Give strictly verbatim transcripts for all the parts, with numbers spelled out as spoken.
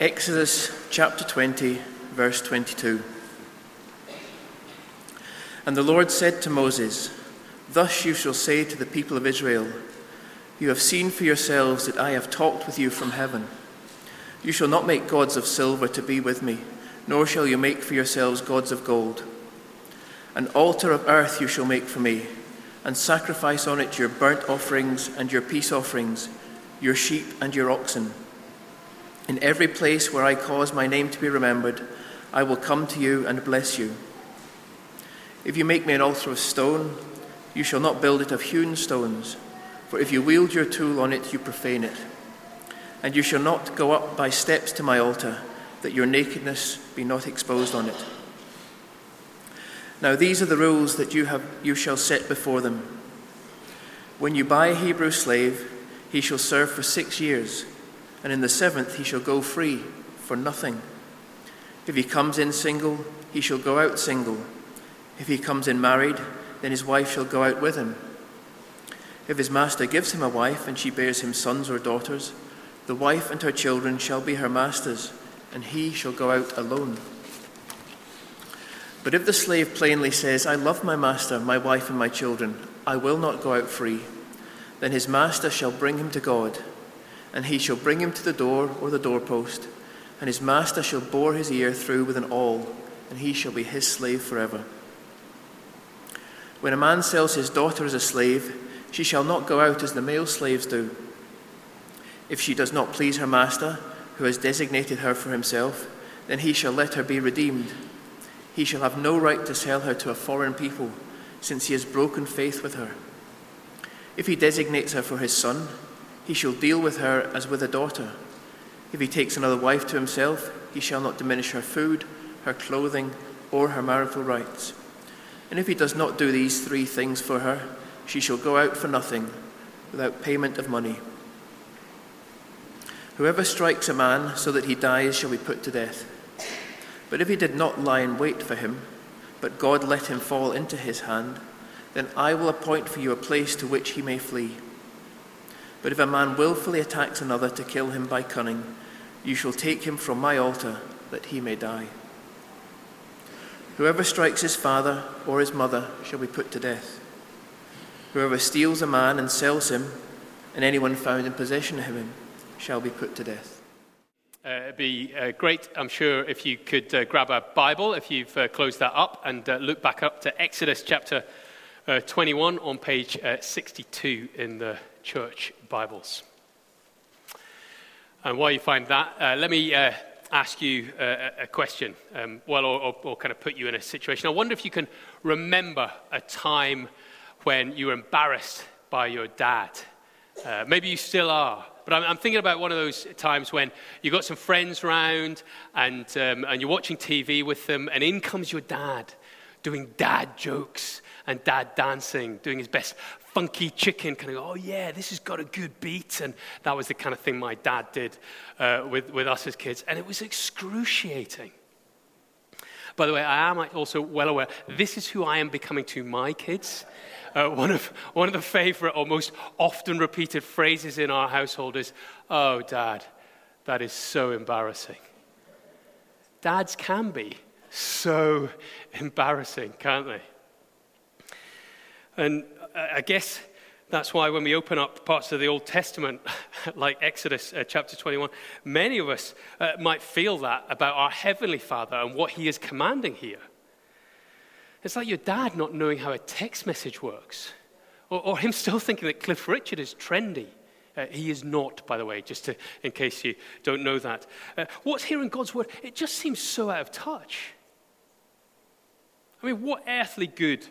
Exodus chapter twenty, verse twenty-two. And the Lord said to Moses, "Thus you shall say to the people of Israel, you have seen for yourselves that I have talked with you from heaven. You shall not make gods of silver to be with me, nor shall you make for yourselves gods of gold. An altar of earth you shall make for me, and sacrifice on it your burnt offerings and your peace offerings, your sheep and your oxen. In every place where I cause my name to be remembered, I will come to you and bless you. If you make me an altar of stone, you shall not build it of hewn stones, for if you wield your tool on it, you profane it. And you shall not go up by steps to my altar, that your nakedness be not exposed on it. Now these are the rules that you have you shall set before them. When you buy a Hebrew slave, he shall serve for six years, and in the seventh he shall go free for nothing. If he comes in single, he shall go out single. If he comes in married, then his wife shall go out with him. If his master gives him a wife, and she bears him sons or daughters, the wife and her children shall be her master's, and he shall go out alone. But if the slave plainly says, 'I love my master, my wife, and my children, I will not go out free,' then his master shall bring him to God, and he shall bring him to the door or the doorpost, and his master shall bore his ear through with an awl, and he shall be his slave forever. When a man sells his daughter as a slave, she shall not go out as the male slaves do. If she does not please her master, who has designated her for himself, then he shall let her be redeemed. He shall have no right to sell her to a foreign people, since he has broken faith with her. If he designates her for his son, he shall deal with her as with a daughter. If he takes another wife to himself, he shall not diminish her food, her clothing, or her marital rights. And if he does not do these three things for her, she shall go out for nothing, without payment of money. Whoever strikes a man so that he dies shall be put to death. But if he did not lie in wait for him, but God let him fall into his hand, then I will appoint for you a place to which he may flee. But if a man willfully attacks another to kill him by cunning, you shall take him from my altar, that he may die. Whoever strikes his father or his mother shall be put to death. Whoever steals a man and sells him, and anyone found in possession of him, shall be put to death." Uh, it'd be uh, great, I'm sure, if you could uh, grab a Bible, if you've uh, closed that up, and uh, look back up to Exodus chapter uh, twenty-one on page uh, sixty-two in the church Bibles. And while you find that, uh, let me uh, ask you uh, a question, um, well, or, or, or kind of put you in a situation. I wonder if you can remember a time when you were embarrassed by your dad. Uh, maybe you still are. But I'm thinking about one of those times when you got some friends round and um, and you're watching T V with them, and in comes your dad, doing dad jokes and dad dancing, doing his best funky chicken, kind of, "Oh yeah, this has got a good beat," and that was the kind of thing my dad did uh, with with us as kids, and it was excruciating. By the way, I am also well aware this is who I am becoming to my kids. Uh, one of one of the favorite or most often repeated phrases in our household is, "Oh, Dad, that is so embarrassing." Dads can be so embarrassing, can't they? And I guess that's why when we open up parts of the Old Testament, like Exodus uh, chapter twenty-one, many of us uh, might feel that about our Heavenly Father and what He is commanding here. It's like your dad not knowing how a text message works, or, or him still thinking that Cliff Richard is trendy. Uh, he is not, by the way, just to, in case you don't know that. Uh, what's here in God's word, it just seems so out of touch. I mean, what earthly good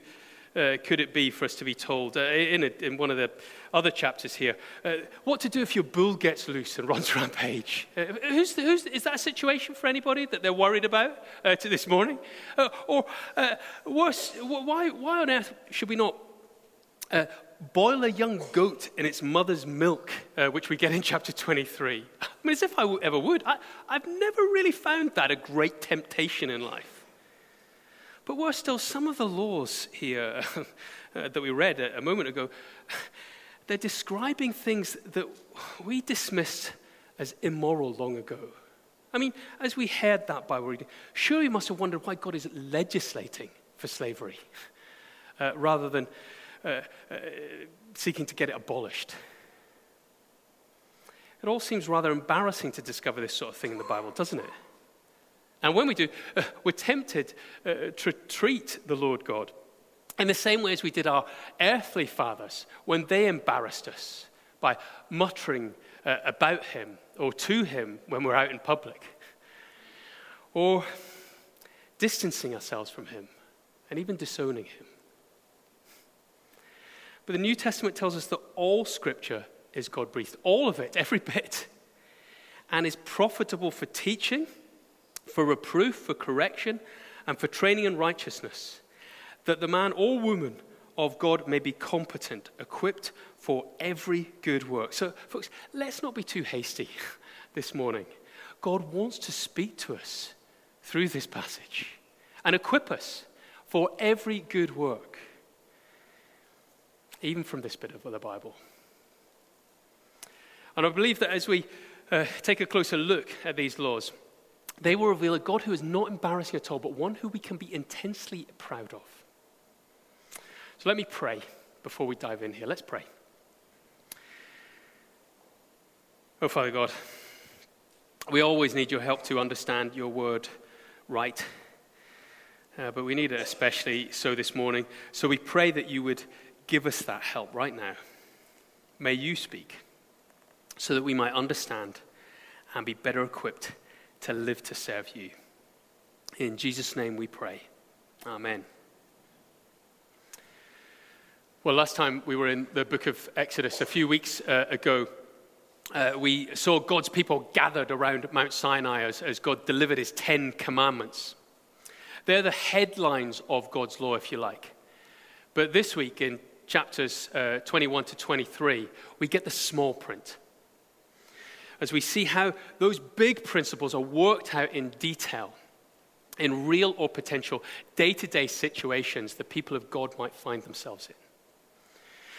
uh, could it be for us to be told uh, in, a, in one of the other chapters here, uh, what to do if your bull gets loose and runs rampage? Uh, who's the, who's, is that a situation for anybody that they're worried about uh, to this morning? Uh, or uh, worse, why, why on earth should we not uh, boil a young goat in its mother's milk, uh, which we get in chapter twenty-three? I mean, as if I ever would. I, I've never really found that a great temptation in life. But worse still, some of the laws here uh, that we read a, a moment ago, they're describing things that we dismissed as immoral long ago. I mean, as we heard that Bible reading, surely you must have wondered why God is legislating for slavery uh, rather than uh, uh, seeking to get it abolished. It all seems rather embarrassing to discover this sort of thing in the Bible, doesn't it? And when we do, uh, we're tempted uh, to treat the Lord God in the same way as we did our earthly fathers when they embarrassed us by muttering uh, about him or to him when we're out in public, or distancing ourselves from him and even disowning him. But the New Testament tells us that all Scripture is God-breathed, all of it, every bit, and is profitable for teaching, for reproof, for correction, and for training in righteousness, that the man or woman of God may be competent, equipped for every good work. So, folks, let's not be too hasty this morning. God wants to speak to us through this passage and equip us for every good work, even from this bit of the Bible. And I believe that as we uh, take a closer look at these laws, they will reveal a God who is not embarrassing at all, but one who we can be intensely proud of. So let me pray before we dive in here. Let's pray. Oh, Father God, we always need your help to understand your word right, uh, but we need it especially so this morning. So we pray that you would give us that help right now. May you speak so that we might understand and be better equipped to live to serve you. In Jesus' name we pray. Amen. Well, last time we were in the book of Exodus, a few weeks uh, ago, uh, we saw God's people gathered around Mount Sinai as, as God delivered his Ten Commandments. They're the headlines of God's law, if you like. But this week in chapters uh, twenty-one to twenty-three, we get the small print, as we see how those big principles are worked out in detail in real or potential day-to-day situations the people of God might find themselves in.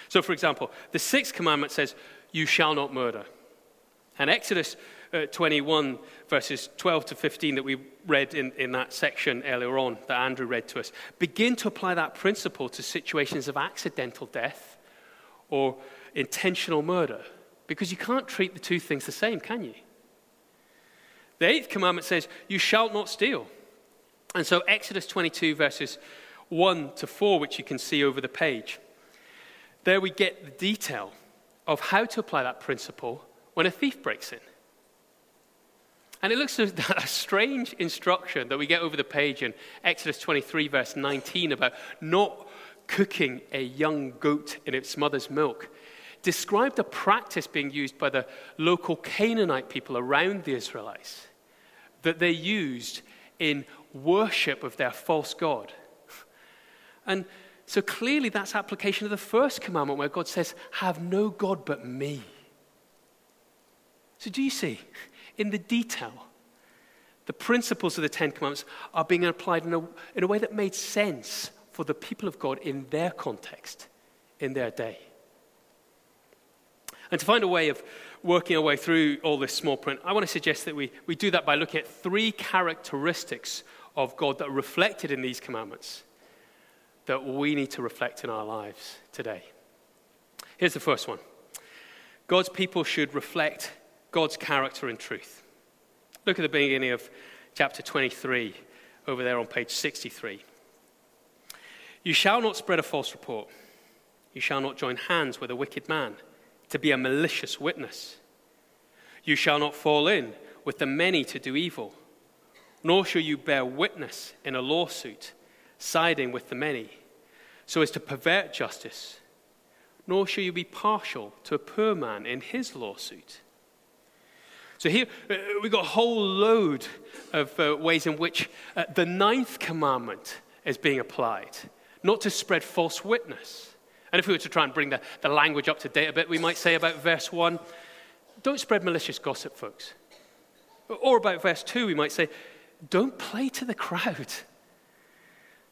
So, for example, the sixth commandment says, you shall not murder. And Exodus uh, twenty-one, verses twelve to fifteen that we read in, in that section earlier on that Andrew read to us, begin to apply that principle to situations of accidental death or intentional murder, because you can't treat the two things the same, can you? The eighth commandment says, you shall not steal. And so Exodus twenty-two, verses one to four, which you can see over the page, there we get the detail of how to apply that principle when a thief breaks in. And it looks like a strange instruction that we get over the page in Exodus twenty-three, verse nineteen, about not cooking a young goat in its mother's milk, described a practice being used by the local Canaanite people around the Israelites that they used in worship of their false god. And so clearly that's application of the first commandment where God says, have no god but me. So do you see, in the detail, the principles of the Ten Commandments are being applied in a, in a way that made sense for the people of God in their context, in their day. And to find a way of working our way through all this small print, I want to suggest that we, we do that by looking at three characteristics of God that are reflected in these commandments that we need to reflect in our lives today. Here's the first one. God's people should reflect God's character and truth. Look at the beginning of chapter twenty-three, over there on page sixty-three. You shall not spread a false report. You shall not join hands with a wicked man to be a malicious witness. You shall not fall in with the many to do evil, nor shall you bear witness in a lawsuit, siding with the many, so as to pervert justice, nor shall you be partial to a poor man in his lawsuit. So here uh, we've got a whole load of uh, ways in which uh, the ninth commandment is being applied, not to spread false witness. And if we were to try and bring the, the language up to date a bit, we might say about verse one, don't spread malicious gossip, folks. Or about verse two, we might say, don't play to the crowd.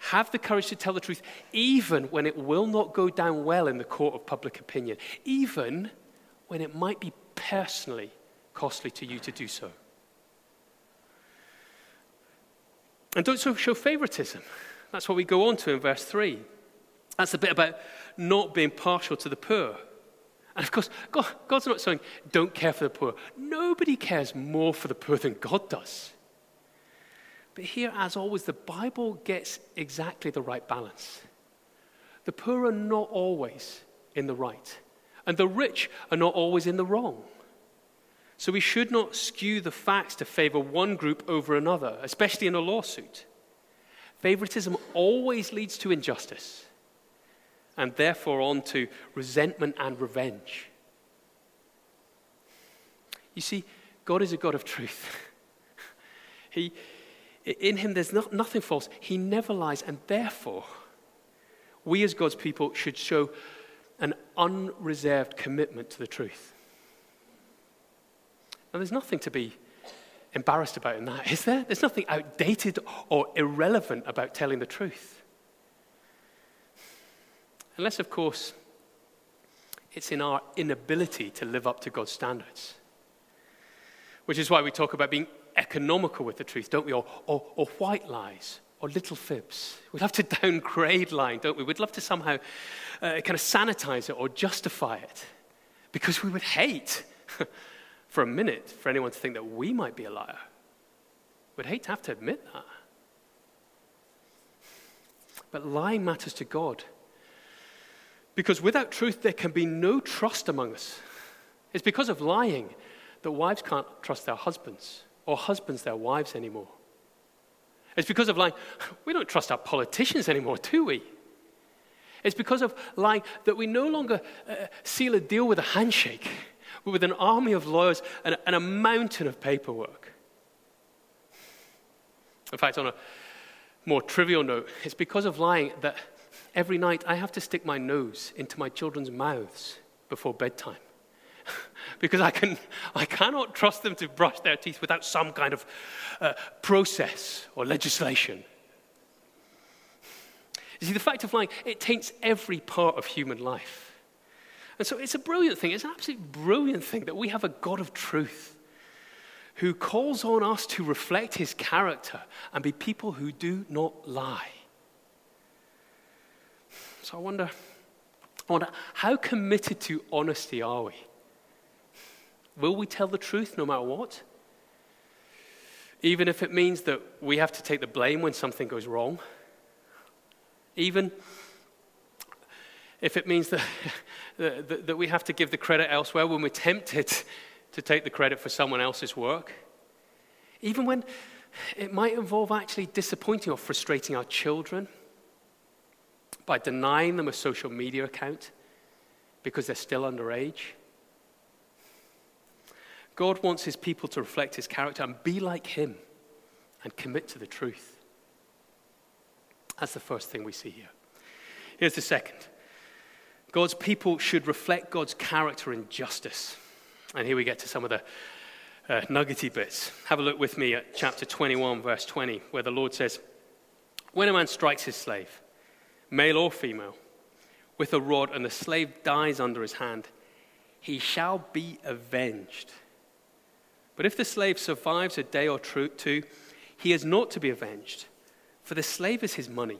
Have the courage to tell the truth, even when it will not go down well in the court of public opinion, even when it might be personally costly to you to do so. And don't show favoritism. That's what we go on to in verse three. That's the bit about not being partial to the poor. And of course, God, God's not saying, don't care for the poor. Nobody cares more for the poor than God does. But here, as always, the Bible gets exactly the right balance. The poor are not always in the right, and the rich are not always in the wrong. So we should not skew the facts to favor one group over another, especially in a lawsuit. Favoritism always leads to injustice, and therefore on to resentment and revenge. You see, God is a God of truth. He, in him there's not, nothing false. He never lies, and therefore we as God's people should show an unreserved commitment to the truth. Now, there's nothing to be embarrassed about in that, is there? There's nothing outdated or irrelevant about telling the truth. Unless, of course, it's in our inability to live up to God's standards. Which is why we talk about being economical with the truth, don't we? Or, or, or white lies, or little fibs. We'd love to downgrade lying, don't we? We'd love to somehow uh, kind of sanitize it or justify it. Because we would hate... for a minute, for anyone to think that we might be a liar. We'd hate to have to admit that. But lying matters to God. Because without truth, there can be no trust among us. It's because of lying that wives can't trust their husbands, or husbands their wives anymore. It's because of lying, we don't trust our politicians anymore, do we? It's because of lying that we no longer uh, seal a deal with a handshake, with an army of lawyers and a mountain of paperwork. In fact, on a more trivial note, it's because of lying that every night I have to stick my nose into my children's mouths before bedtime because I can, I cannot trust them to brush their teeth without some kind of uh, process or legislation. You see, the fact of lying, it taints every part of human life. And so it's a brilliant thing. It's an absolute brilliant thing that we have a God of truth who calls on us to reflect his character and be people who do not lie. So I wonder, I wonder, how committed to honesty are we? Will we tell the truth no matter what? Even if it means that we have to take the blame when something goes wrong? Even if it means that, that, that we have to give the credit elsewhere when we're tempted to take the credit for someone else's work, even when it might involve actually disappointing or frustrating our children by denying them a social media account because they're still underage. God wants his people to reflect his character and be like him and commit to the truth. That's the first thing we see here. Here's the second. God's people should reflect God's character in justice. And here we get to some of the uh, nuggety bits. Have a look with me at chapter twenty-one, verse twenty, where the Lord says, "When a man strikes his slave, male or female, with a rod, and the slave dies under his hand, he shall be avenged. But if the slave survives a day or two, he is not to be avenged, for the slave is his money.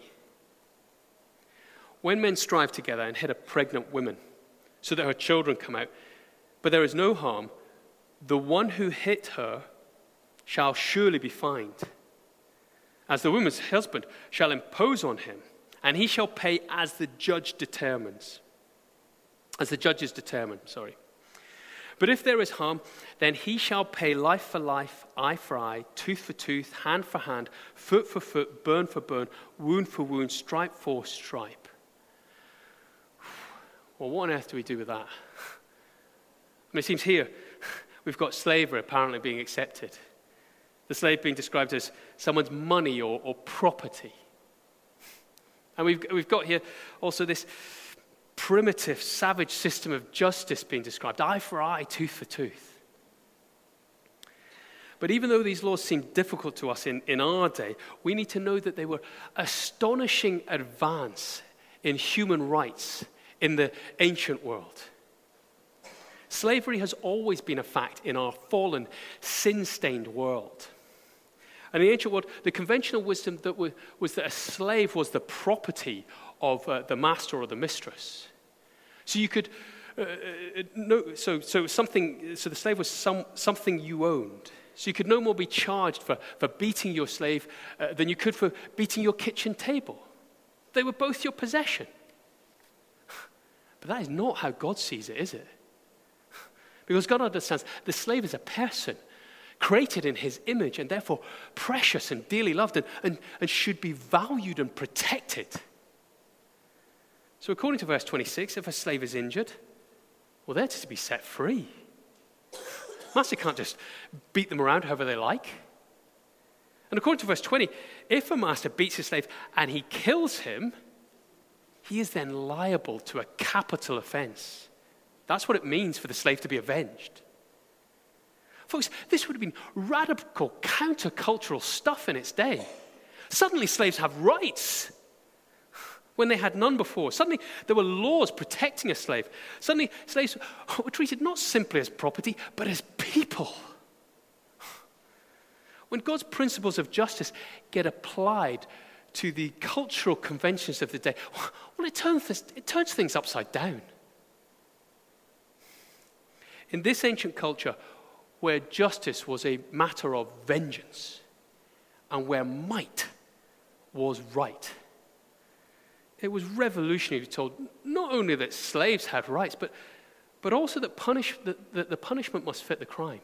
When men strive together and hit a pregnant woman so that her children come out, but there is no harm, the one who hit her shall surely be fined. As the woman's husband shall impose on him, and he shall pay as the judge determines. As the judges determine, sorry. But if there is harm, then he shall pay life for life, eye for eye, tooth for tooth, hand for hand, foot for foot, burn for burn, wound for wound, stripe for stripe." Well, what on earth do we do with that? I mean, it seems here we've got slavery apparently being accepted. The slave being described as someone's money or, or property. And we've, we've got here also this primitive, savage system of justice being described. Eye for eye, tooth for tooth. But even though these laws seem difficult to us in, in our day, we need to know that they were astonishing advance in human rights in the ancient world. Slavery has always been a fact in our fallen, sin-stained world. And in the ancient world, the conventional wisdom that was, was that a slave was the property of uh, the master or the mistress. So you could, uh, no, so so something. So the slave was some something you owned. So you could no more be charged for, for beating your slave uh, than you could for beating your kitchen table. They were both your possession. But that is not how God sees it, is it? Because God understands the slave is a person created in his image and therefore precious and dearly loved and, and, and should be valued and protected. So according to verse twenty-six, if a slave is injured, well, they're to be set free. Master can't just beat them around however they like. And according to verse twenty, if a master beats his slave and he kills him, he is then liable to a capital offense. That's what it means for the slave to be avenged. Folks, this would have been radical, countercultural stuff in its day. Suddenly slaves have rights when they had none before. Suddenly there were laws protecting a slave. Suddenly slaves were treated not simply as property, but as people. When God's principles of justice get applied to the cultural conventions of the day, well, it turns, it turns things upside down. In this ancient culture, where justice was a matter of vengeance and where might was right, it was revolutionary to be told not only that slaves had rights, but, but also that, punish, that, that the punishment must fit the crime,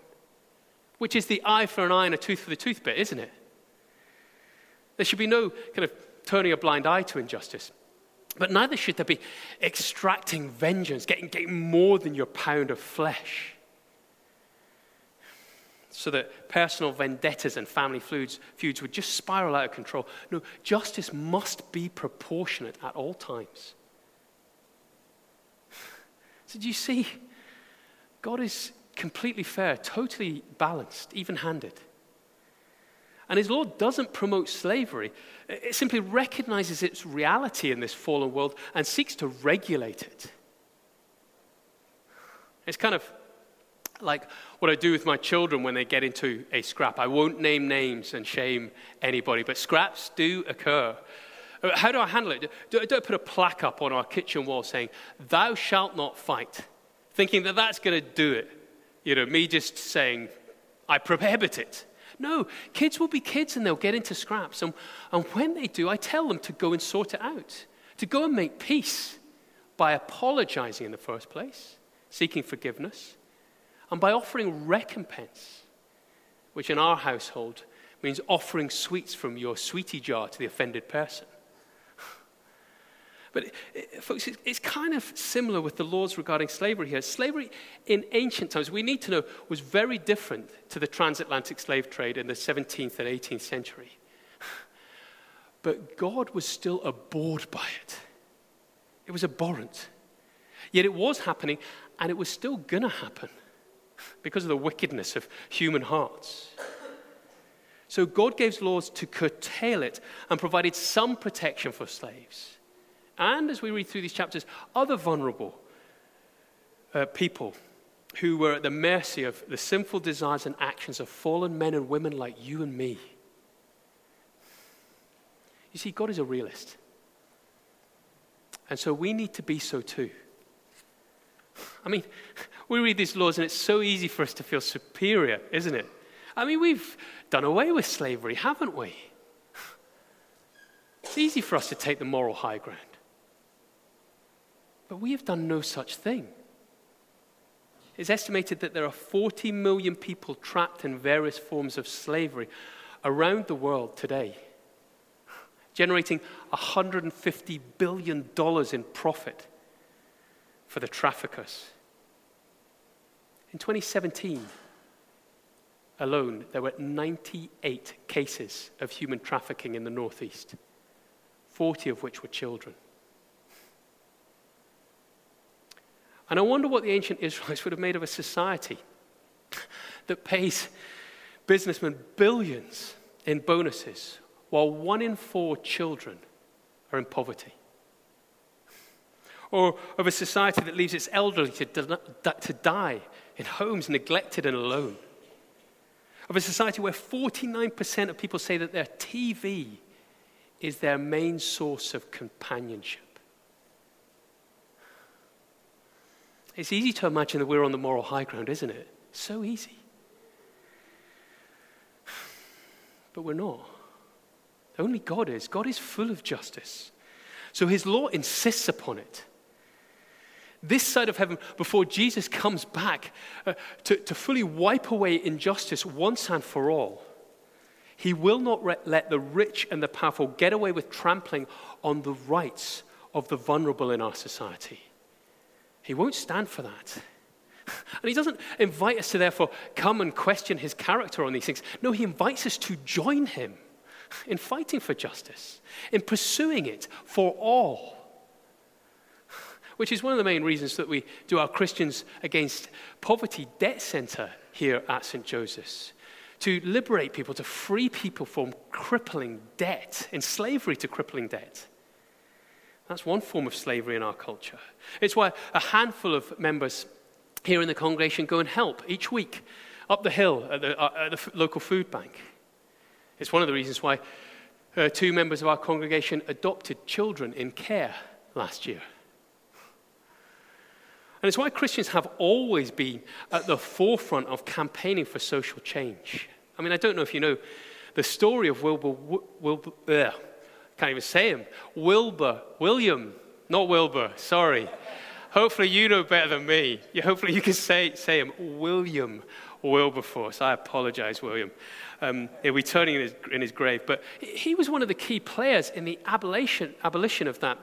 which is the eye for an eye and a tooth for the tooth bit, isn't it? There should be no kind of turning a blind eye to injustice, but neither should there be extracting vengeance, getting, getting more than your pound of flesh. So that personal vendettas and family feuds feuds would just spiral out of control. No, justice must be proportionate at all times. So do you see? God is completely fair, totally balanced, even-handed. And his law doesn't promote slavery. It simply recognizes its reality in this fallen world and seeks to regulate it. It's kind of like what I do with my children when they get into a scrap. I won't name names and shame anybody, but scraps do occur. How do I handle it? Do I put a plaque up on our kitchen wall saying, "Thou shalt not fight," thinking that that's going to do it? You know, me just saying, "I prohibit it." No, kids will be kids and they'll get into scraps. And, and when they do, I tell them to go and sort it out, to go and make peace by apologizing in the first place, seeking forgiveness, and by offering recompense, which in our household means offering sweets from your sweetie jar to the offended person. But it, it, folks, it, it's kind of similar with the laws regarding slavery here. Slavery in ancient times, we need to know, was very different to the transatlantic slave trade in the seventeenth and eighteenth century. But God was still abhorred by it. It was abhorrent. Yet it was happening, and it was still going to happen, because of the wickedness of human hearts. So God gave laws to curtail it and provided some protection for slaves. And as we read through these chapters, other vulnerable uh, people who were at the mercy of the sinful desires and actions of fallen men and women like you and me. You see, God is a realist. And so we need to be so too. I mean, we read these laws and it's so easy for us to feel superior, isn't it? I mean, we've done away with slavery, haven't we? It's easy for us to take the moral high ground. But we have done no such thing. It's estimated that there are forty million people trapped in various forms of slavery around the world today, generating one hundred fifty billion dollars in profit for the traffickers. In twenty seventeen alone, there were ninety-eight cases of human trafficking in the Northeast, forty of which were children. And I wonder what the ancient Israelites would have made of a society that pays businessmen billions in bonuses while one in four children are in poverty. Or of a society that leaves its elderly to, to die in homes neglected and alone. of a society where forty-nine percent of people say that their T V is their main source of companionship. It's easy to imagine that we're on the moral high ground, isn't it? So easy. But we're not. Only God is. God is full of justice. So his law insists upon it. This side of heaven, before Jesus comes back, uh, to, to fully wipe away injustice once and for all, he will not re- let the rich and the powerful get away with trampling on the rights of the vulnerable in our society. He won't stand for that. And he doesn't invite us to therefore come and question his character on these things. No, he invites us to join him in fighting for justice, in pursuing it for all. Which is one of the main reasons that we do our Christians Against Poverty Debt Center here at Saint Joseph's, to liberate people, to free people from crippling debt, and slavery to crippling debt. That's one form of slavery in our culture. It's why a handful of members here in the congregation go and help each week up the hill at the, uh, at the local food bank. It's one of the reasons why uh, two members of our congregation adopted children in care last year. And it's why Christians have always been at the forefront of campaigning for social change. I mean, I don't know if you know the story of Wilbur, Wilbur uh, can't even say him, Wilbur, William, not Wilbur, sorry. Hopefully you know better than me. You, hopefully you can say, say him, William Wilberforce. I apologize, William. Um, he'll be turning in his, in his grave. But he was one of the key players in the abolition, abolition of that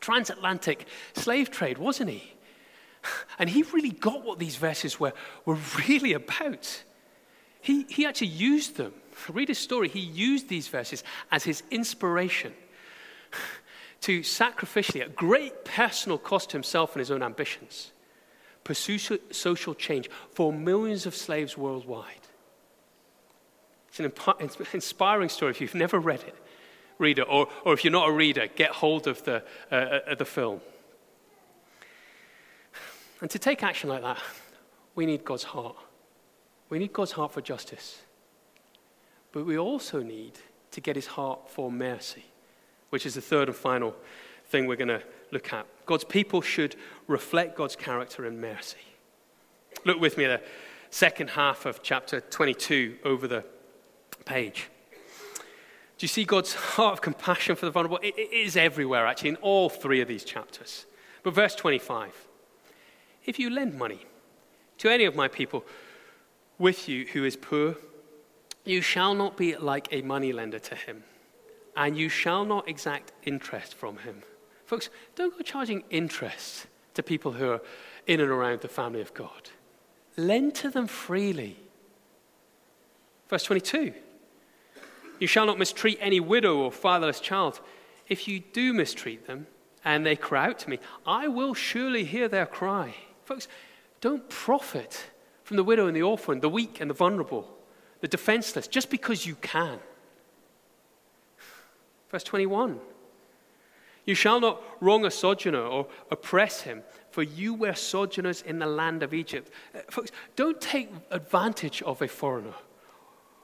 transatlantic slave trade, wasn't he? And he really got what these verses were, were really about. He, he actually used them. Read his story. He used these verses as his inspiration to sacrificially, at great personal cost to himself and his own ambitions, pursue so- social change for millions of slaves worldwide. It's an imp- inspiring story. If you've never read it, read it. Or, or if you're not a reader, get hold of the, uh, uh, the film. And to take action like that, we need God's heart. We need God's heart for justice. But we also need to get his heart for mercy, which is the third and final thing we're going to look at. God's people should reflect God's character and mercy. Look with me at the second half of chapter twenty-two over the page. Do you see God's heart of compassion for the vulnerable? It is everywhere, actually, in all three of these chapters. But verse twenty-five. If you lend money to any of my people with you who is poor, you shall not be like a moneylender to him, and you shall not exact interest from him. Folks, don't go charging interest to people who are in and around the family of God. Lend to them freely. Verse twenty-two, you shall not mistreat any widow or fatherless child. If you do mistreat them and they cry out to me, I will surely hear their cry. Folks, don't profit from the widow and the orphan, the weak and the vulnerable, the defenseless, just because you can. Verse twenty-one, you shall not wrong a sojourner or oppress him, for you were sojourners in the land of Egypt. Folks, don't take advantage of a foreigner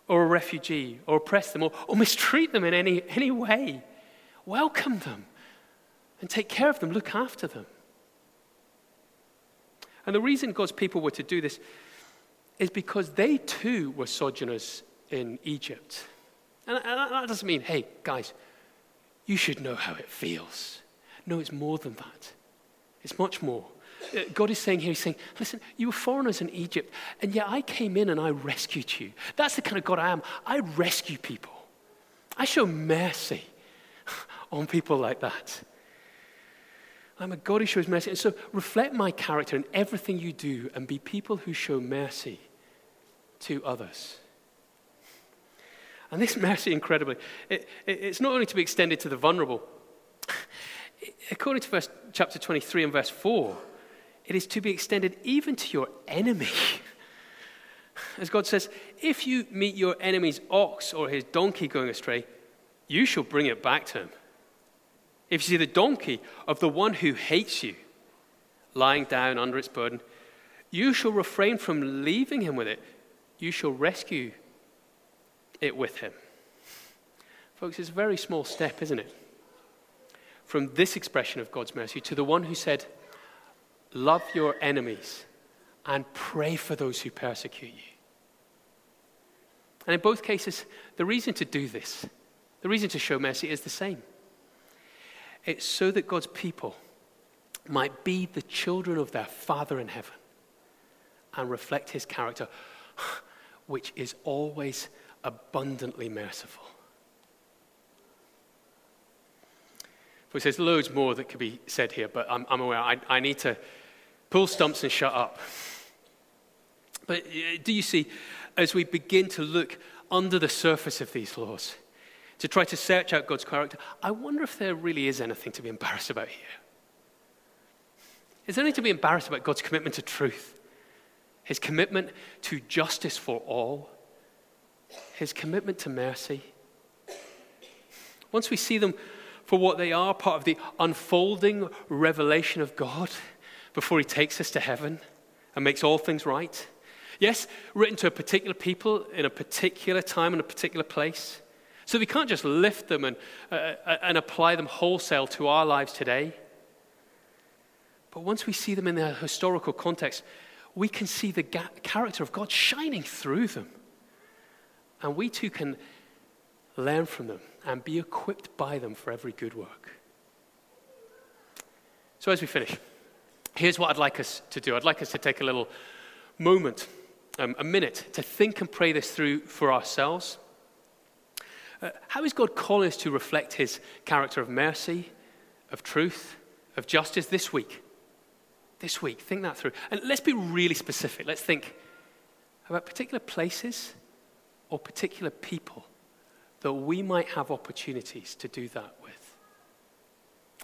or a refugee or oppress them or, or mistreat them in any, any way. Welcome them and take care of them, look after them. And the reason God's people were to do this is because they too were sojourners in Egypt. And that doesn't mean, hey, guys, you should know how it feels. No, it's more than that. It's much more. God is saying here, he's saying, listen, you were foreigners in Egypt, and yet I came in and I rescued you. That's the kind of God I am. I rescue people. I show mercy on people like that. I'm a God who shows mercy. And so reflect my character in everything you do and be people who show mercy to others. And this mercy, incredibly, it, it, it's not only to be extended to the vulnerable. According to verse, chapter twenty-three and verse four, it is to be extended even to your enemy. As God says, if you meet your enemy's ox or his donkey going astray, you shall bring it back to him. If you see the donkey of the one who hates you lying down under its burden, you shall refrain from leaving him with it. you shall rescue it with him. Folks, it's a very small step, isn't it? From this expression of God's mercy to the one who said, love your enemies and pray for those who persecute you. And in both cases, the reason to do this, the reason to show mercy is the same. It's so that God's people might be the children of their Father in heaven and reflect his character, which is always abundantly merciful. But there's loads more that could be said here, but I'm, I'm aware I, I need to pull stumps and shut up. But do you see, as we begin to look under the surface of these laws, to try to search out God's character, I wonder if there really is anything to be embarrassed about here. Is there anything to be embarrassed about God's commitment to truth? His commitment to justice for all? His commitment to mercy? Once we see them for what they are, part of the unfolding revelation of God before he takes us to heaven and makes all things right. Yes, written to a particular people in a particular time and a particular place. So we can't just lift them and, uh, and apply them wholesale to our lives today. But once we see them in their historical context, we can see the ga- character of God shining through them. And we too can learn from them and be equipped by them for every good work. So as we finish, here's what I'd like us to do. I'd like us to take a little moment, um, a minute, to think and pray this through for ourselves. Uh, how is God calling us to reflect his character of mercy, of truth, of justice this week? This week, think that through. And let's be really specific. Let's think about particular places or particular people that we might have opportunities to do that with.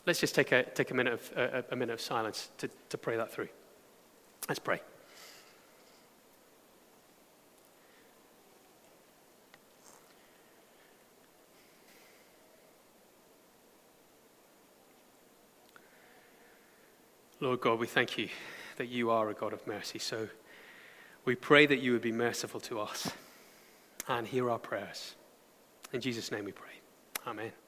Let's just take a take a minute of a, a minute of silence to, to pray that through. Let's pray. Lord God, we thank you that you are a God of mercy. So we pray that you would be merciful to us and hear our prayers. In Jesus' name we pray. Amen.